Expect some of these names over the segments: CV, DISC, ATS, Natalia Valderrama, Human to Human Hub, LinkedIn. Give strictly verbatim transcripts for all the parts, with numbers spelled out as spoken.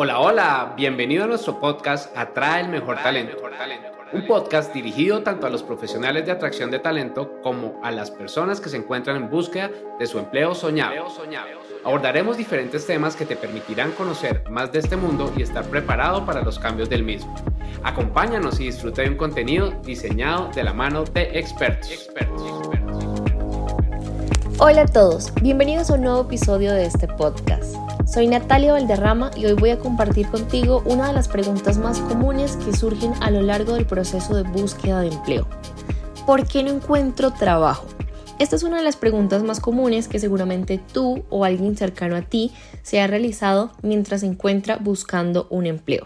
Hola, hola, bienvenido a nuestro podcast Atrae el Mejor Talento, un podcast dirigido tanto a los profesionales de atracción de talento como a las personas que se encuentran en búsqueda de su empleo soñado. Abordaremos diferentes temas que te permitirán conocer más de este mundo y estar preparado para los cambios del mismo. Acompáñanos y disfruta de un contenido diseñado de la mano de expertos. Hola a todos, bienvenidos a un nuevo episodio de este podcast. Soy Natalia Valderrama y hoy voy a compartir contigo una de las preguntas más comunes que surgen a lo largo del proceso de búsqueda de empleo. ¿Por qué no encuentro trabajo? Esta es una de las preguntas más comunes que seguramente tú o alguien cercano a ti se ha realizado mientras se encuentra buscando un empleo.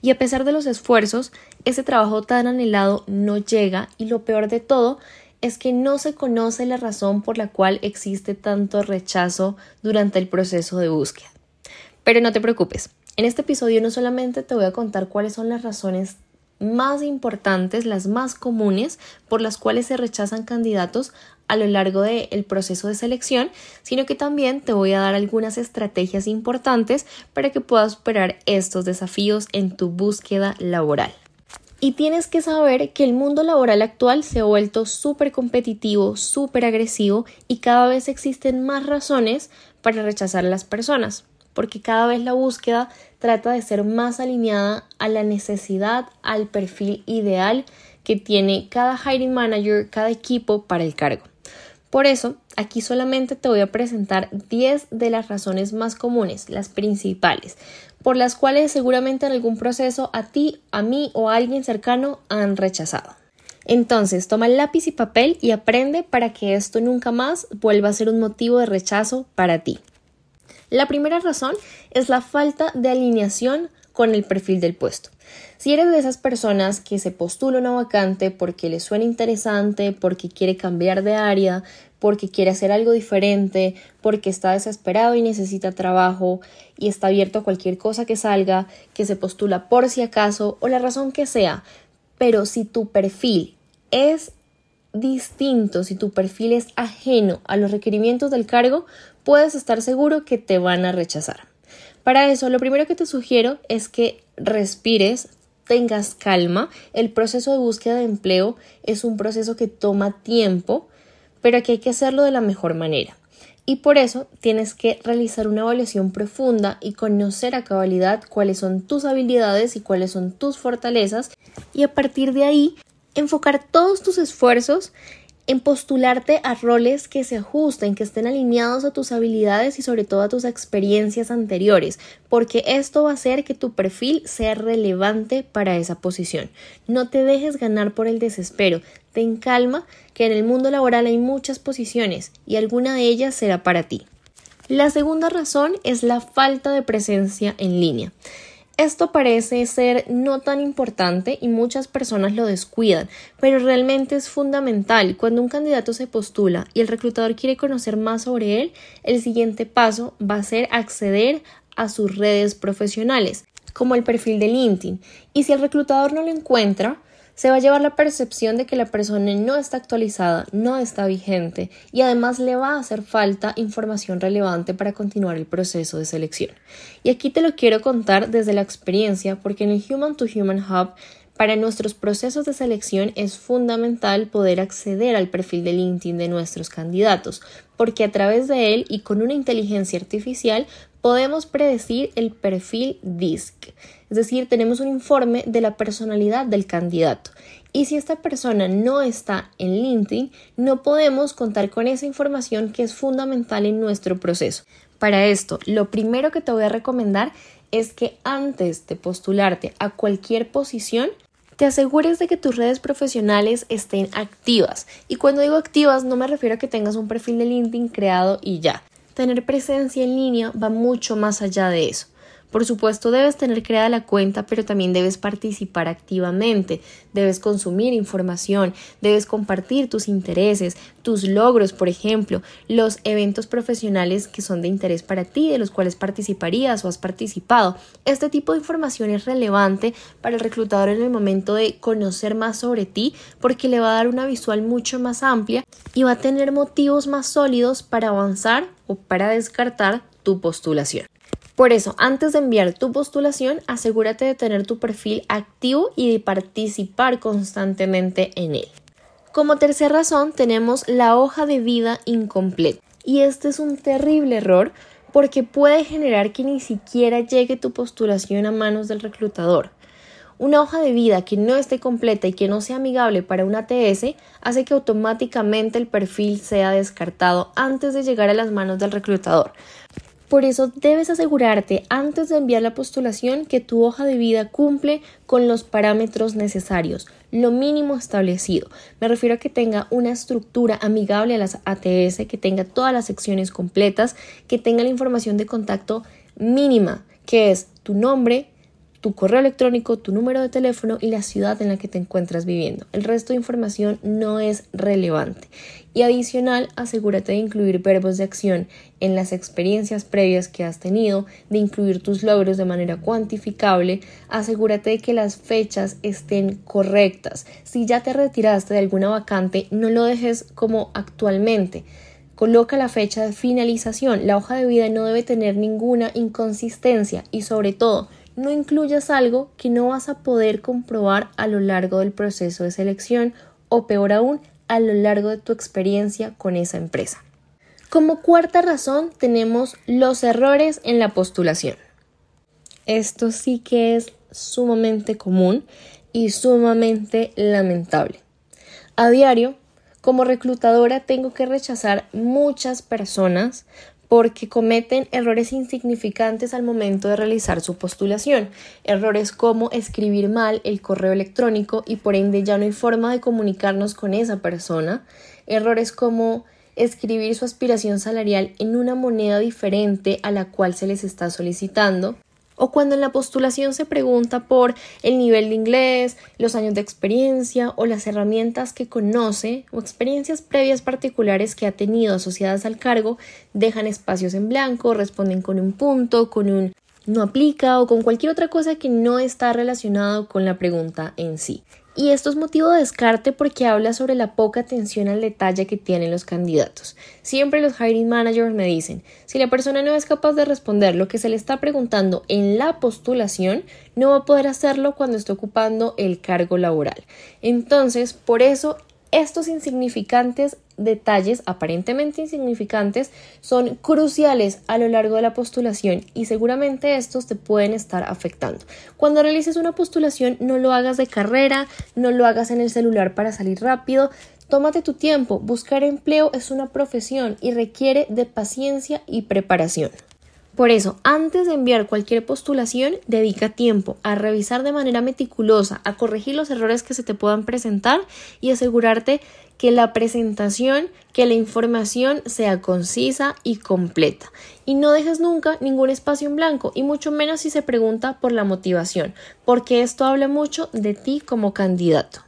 Y a pesar de los esfuerzos, ese trabajo tan anhelado no llega y lo peor de todo es que no se conoce la razón por la cual existe tanto rechazo durante el proceso de búsqueda. Pero no te preocupes, en este episodio no solamente te voy a contar cuáles son las razones más importantes, las más comunes por las cuales se rechazan candidatos a lo largo del proceso de selección, sino que también te voy a dar algunas estrategias importantes para que puedas superar estos desafíos en tu búsqueda laboral. Y tienes que saber que el mundo laboral actual se ha vuelto súper competitivo, súper agresivo y cada vez existen más razones para rechazar a las personas, porque cada vez la búsqueda trata de ser más alineada a la necesidad, al perfil ideal que tiene cada hiring manager, cada equipo para el cargo. Por eso, aquí solamente te voy a presentar diez de las razones más comunes, las principales, por las cuales seguramente en algún proceso a ti, a mí o a alguien cercano han rechazado. Entonces, toma lápiz y papel y aprende para que esto nunca más vuelva a ser un motivo de rechazo para ti. La primera razón es la falta de alineación con el perfil del puesto. Si eres de esas personas que se postula una vacante porque le suena interesante, porque quiere cambiar de área, porque quiere hacer algo diferente, porque está desesperado y necesita trabajo y está abierto a cualquier cosa que salga, que se postula por si acaso o la razón que sea, pero si tu perfil es distinto, si tu perfil es ajeno a los requerimientos del cargo, puedes estar seguro que te van a rechazar. Para eso, lo primero que te sugiero es que respires, tengas calma. El proceso de búsqueda de empleo es un proceso que toma tiempo, pero aquí hay que hacerlo de la mejor manera. Y por eso tienes que realizar una evaluación profunda y conocer a cabalidad cuáles son tus habilidades y cuáles son tus fortalezas. Y a partir de ahí, enfocar todos tus esfuerzos en postularte a roles que se ajusten, que estén alineados a tus habilidades y sobre todo a tus experiencias anteriores, porque esto va a hacer que tu perfil sea relevante para esa posición. No te dejes ganar por el desespero, ten calma que en el mundo laboral hay muchas posiciones y alguna de ellas será para ti. La segunda razón es la falta de presencia en línea. Esto parece ser no tan importante y muchas personas lo descuidan, pero realmente es fundamental. Cuando un candidato se postula y el reclutador quiere conocer más sobre él, el siguiente paso va a ser acceder a sus redes profesionales, como el perfil de LinkedIn. Y si el reclutador no lo encuentra, se va a llevar la percepción de que la persona no está actualizada, no está vigente y además le va a hacer falta información relevante para continuar el proceso de selección. Y aquí te lo quiero contar desde la experiencia porque en el Human to Human Hub para nuestros procesos de selección es fundamental poder acceder al perfil de LinkedIn de nuestros candidatos porque a través de él y con una inteligencia artificial podemos predecir el perfil D I S C, es decir, tenemos un informe de la personalidad del candidato. Y si esta persona no está en LinkedIn, no podemos contar con esa información que es fundamental en nuestro proceso. Para esto, lo primero que te voy a recomendar es que antes de postularte a cualquier posición, te asegures de que tus redes profesionales estén activas. Y cuando digo activas, no me refiero a que tengas un perfil de LinkedIn creado y ya. Tener presencia en línea va mucho más allá de eso. Por supuesto, debes tener creada la cuenta, pero también debes participar activamente, debes consumir información, debes compartir tus intereses, tus logros, por ejemplo, los eventos profesionales que son de interés para ti, de los cuales participarías o has participado. Este tipo de información es relevante para el reclutador en el momento de conocer más sobre ti, porque le va a dar una visual mucho más amplia y va a tener motivos más sólidos para avanzar o para descartar tu postulación. Por eso, antes de enviar tu postulación, asegúrate de tener tu perfil activo y de participar constantemente en él. Como tercera razón, tenemos la hoja de vida incompleta. Y este es un terrible error porque puede generar que ni siquiera llegue tu postulación a manos del reclutador. Una hoja de vida que no esté completa y que no sea amigable para un A T S hace que automáticamente el perfil sea descartado antes de llegar a las manos del reclutador. Por eso debes asegurarte antes de enviar la postulación que tu hoja de vida cumple con los parámetros necesarios, lo mínimo establecido. Me refiero a que tenga una estructura amigable a las A T S, que tenga todas las secciones completas, que tenga la información de contacto mínima, que es tu nombre, tu correo electrónico, tu número de teléfono y la ciudad en la que te encuentras viviendo. El resto de información no es relevante. Y adicional, asegúrate de incluir verbos de acción en las experiencias previas que has tenido, de incluir tus logros de manera cuantificable, asegúrate de que las fechas estén correctas. Si ya te retiraste de alguna vacante, no lo dejes como actualmente. Coloca la fecha de finalización. La hoja de vida no debe tener ninguna inconsistencia y sobre todo, no incluyas algo que no vas a poder comprobar a lo largo del proceso de selección o peor aún, a lo largo de tu experiencia con esa empresa. Como cuarta razón tenemos los errores en la postulación. Esto sí que es sumamente común y sumamente lamentable. A diario, como reclutadora, tengo que rechazar muchas personas porque cometen errores insignificantes al momento de realizar su postulación. Errores como escribir mal el correo electrónico y por ende ya no hay forma de comunicarnos con esa persona. Errores como escribir su aspiración salarial en una moneda diferente a la cual se les está solicitando. O cuando en la postulación se pregunta por el nivel de inglés, los años de experiencia o las herramientas que conoce o experiencias previas particulares que ha tenido asociadas al cargo, dejan espacios en blanco, responden con un punto, con un no aplica o con cualquier otra cosa que no está relacionado con la pregunta en sí. Y esto es motivo de descarte porque habla sobre la poca atención al detalle que tienen los candidatos. Siempre los hiring managers me dicen, si la persona no es capaz de responder lo que se le está preguntando en la postulación, no va a poder hacerlo cuando esté ocupando el cargo laboral. Entonces, por eso, estos insignificantes detalles, aparentemente insignificantes, son cruciales a lo largo de la postulación y seguramente estos te pueden estar afectando. Cuando realices una postulación, no lo hagas de carrera, no lo hagas en el celular para salir rápido. Tómate tu tiempo. Buscar empleo es una profesión y requiere de paciencia y preparación. Por eso, antes de enviar cualquier postulación, dedica tiempo a revisar de manera meticulosa, a corregir los errores que se te puedan presentar y asegurarte que la presentación, que la información sea concisa y completa. Y no dejes nunca ningún espacio en blanco y mucho menos si se pregunta por la motivación, porque esto habla mucho de ti como candidato.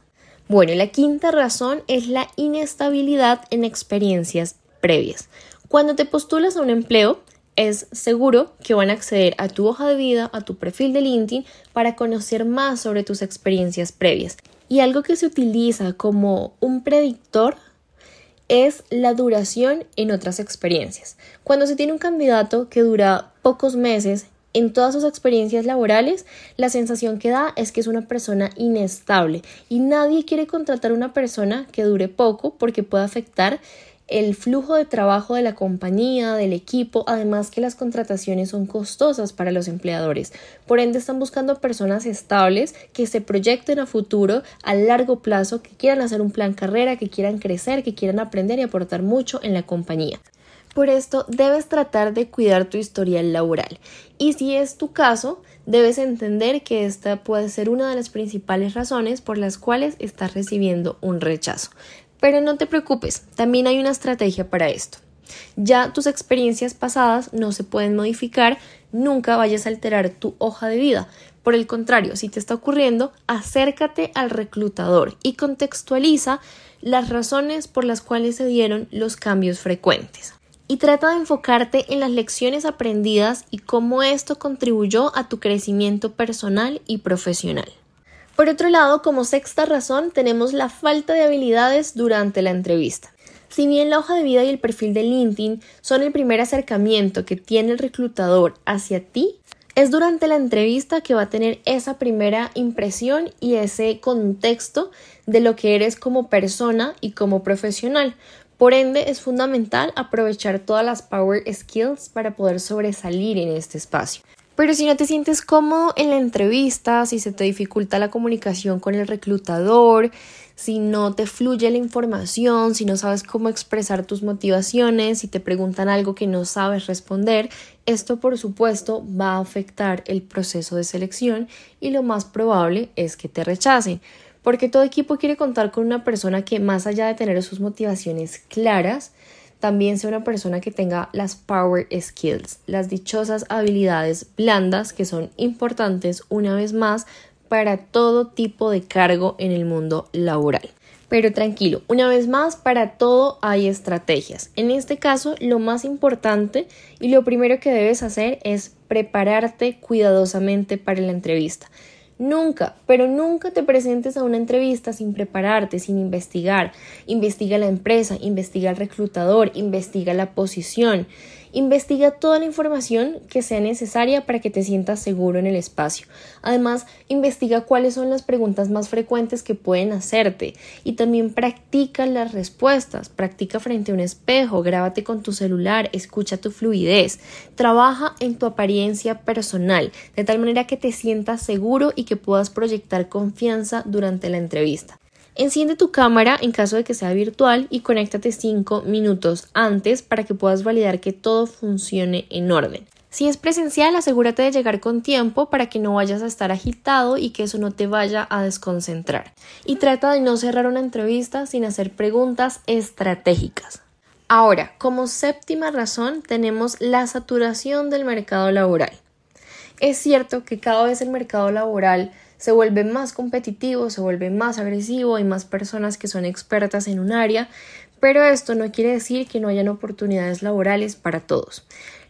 Bueno, la quinta razón es la inestabilidad en experiencias previas. Cuando te postulas a un empleo, es seguro que van a acceder a tu hoja de vida, a tu perfil de LinkedIn para conocer más sobre tus experiencias previas. Y algo que se utiliza como un predictor es la duración en otras experiencias. Cuando se tiene un candidato que dura pocos meses en todas sus experiencias laborales, la sensación que da es que es una persona inestable y nadie quiere contratar a una persona que dure poco porque puede afectar el flujo de trabajo de la compañía, del equipo, además que las contrataciones son costosas para los empleadores. Por ende, están buscando personas estables que se proyecten a futuro, a largo plazo, que quieran hacer un plan carrera, que quieran crecer, que quieran aprender y aportar mucho en la compañía. Por esto, debes tratar de cuidar tu historial laboral. Y si es tu caso, debes entender que esta puede ser una de las principales razones por las cuales estás recibiendo un rechazo. Pero no te preocupes, también hay una estrategia para esto. Ya tus experiencias pasadas no se pueden modificar, nunca vayas a alterar tu hoja de vida. Por el contrario, si te está ocurriendo, acércate al reclutador y contextualiza las razones por las cuales se dieron los cambios frecuentes. Y trata de enfocarte en las lecciones aprendidas y cómo esto contribuyó a tu crecimiento personal y profesional. Por otro lado, como sexta razón, tenemos la falta de habilidades durante la entrevista. Si bien la hoja de vida y el perfil de LinkedIn son el primer acercamiento que tiene el reclutador hacia ti, es durante la entrevista que va a tener esa primera impresión y ese contexto de lo que eres como persona y como profesional. Por ende, es fundamental aprovechar todas las power skills para poder sobresalir en este espacio. Pero si no te sientes cómodo en la entrevista, si se te dificulta la comunicación con el reclutador, si no te fluye la información, si no sabes cómo expresar tus motivaciones, si te preguntan algo que no sabes responder, esto por supuesto va a afectar el proceso de selección y lo más probable es que te rechacen. Porque todo equipo quiere contar con una persona que, más allá de tener sus motivaciones claras, también sea una persona que tenga las power skills, las dichosas habilidades blandas que son importantes una vez más para todo tipo de cargo en el mundo laboral. Pero tranquilo, una vez más, para todo hay estrategias. En este caso, lo más importante y lo primero que debes hacer es prepararte cuidadosamente para la entrevista. Nunca, pero nunca te presentes a una entrevista sin prepararte, sin investigar. Investiga la empresa, investiga al reclutador, investiga la posición. Investiga toda la información que sea necesaria para que te sientas seguro en el espacio. Además, investiga cuáles son las preguntas más frecuentes que pueden hacerte y también practica las respuestas. Practica frente a un espejo, grábate con tu celular, escucha tu fluidez. Trabaja en tu apariencia personal, de tal manera que te sientas seguro y que puedas proyectar confianza durante la entrevista. Enciende tu cámara en caso de que sea virtual y conéctate cinco minutos antes para que puedas validar que todo funcione en orden. Si es presencial, asegúrate de llegar con tiempo para que no vayas a estar agitado y que eso no te vaya a desconcentrar. Y trata de no cerrar una entrevista sin hacer preguntas estratégicas. Ahora, como séptima razón, tenemos la saturación del mercado laboral. Es cierto que cada vez el mercado laboral se vuelve más competitivo, se vuelve más agresivo, hay más personas que son expertas en un área, pero esto no quiere decir que no hayan oportunidades laborales para todos.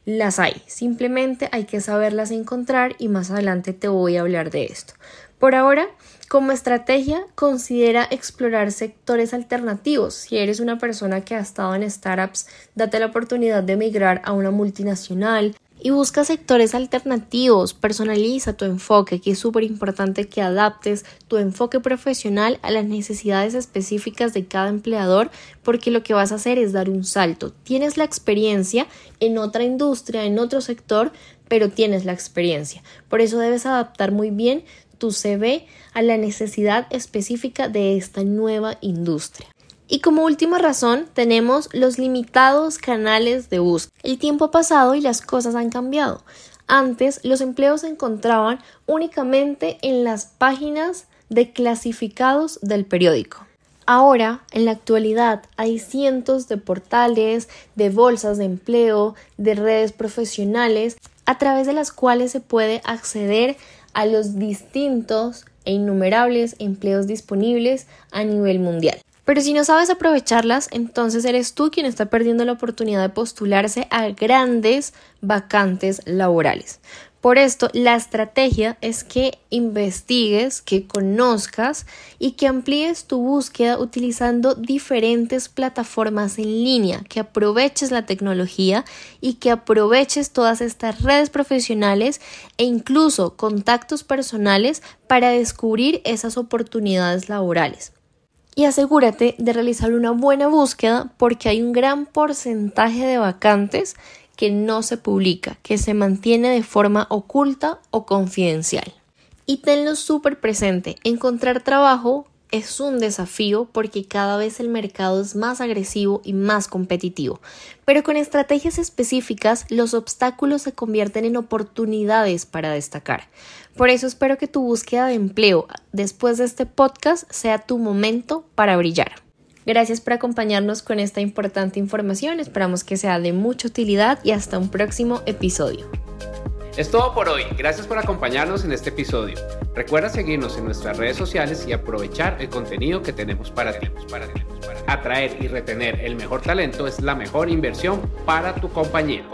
Las hay, simplemente hay que saberlas encontrar y más adelante te voy a hablar de esto. Por ahora, como estrategia, considera explorar sectores alternativos. Si eres una persona que ha estado en startups, date la oportunidad de migrar a una multinacional, y busca sectores alternativos, personaliza tu enfoque, que es súper importante que adaptes tu enfoque profesional a las necesidades específicas de cada empleador, porque lo que vas a hacer es dar un salto. Tienes la experiencia en otra industria, en otro sector, pero tienes la experiencia. Por eso debes adaptar muy bien tu C V a la necesidad específica de esta nueva industria. Y como última razón tenemos los limitados canales de búsqueda. El tiempo ha pasado y las cosas han cambiado. Antes los empleos se encontraban únicamente en las páginas de clasificados del periódico. Ahora, en la actualidad, hay cientos de portales, de bolsas de empleo, de redes profesionales, a través de las cuales se puede acceder a los distintos e innumerables empleos disponibles a nivel mundial. Pero si no sabes aprovecharlas, entonces eres tú quien está perdiendo la oportunidad de postularse a grandes vacantes laborales. Por esto, la estrategia es que investigues, que conozcas y que amplíes tu búsqueda utilizando diferentes plataformas en línea, que aproveches la tecnología y que aproveches todas estas redes profesionales e incluso contactos personales para descubrir esas oportunidades laborales. Y asegúrate de realizar una buena búsqueda porque hay un gran porcentaje de vacantes que no se publica, que se mantiene de forma oculta o confidencial. Y tenlo súper presente, encontrar trabajo es un desafío porque cada vez el mercado es más agresivo y más competitivo. Pero con estrategias específicas, los obstáculos se convierten en oportunidades para destacar. Por eso espero que tu búsqueda de empleo después de este podcast sea tu momento para brillar. Gracias por acompañarnos con esta importante información. Esperamos que sea de mucha utilidad y hasta un próximo episodio. Es todo por hoy. Gracias por acompañarnos en este episodio. Recuerda seguirnos en nuestras redes sociales y aprovechar el contenido que tenemos para ti. Atraer y retener el mejor talento es la mejor inversión para tu compañía.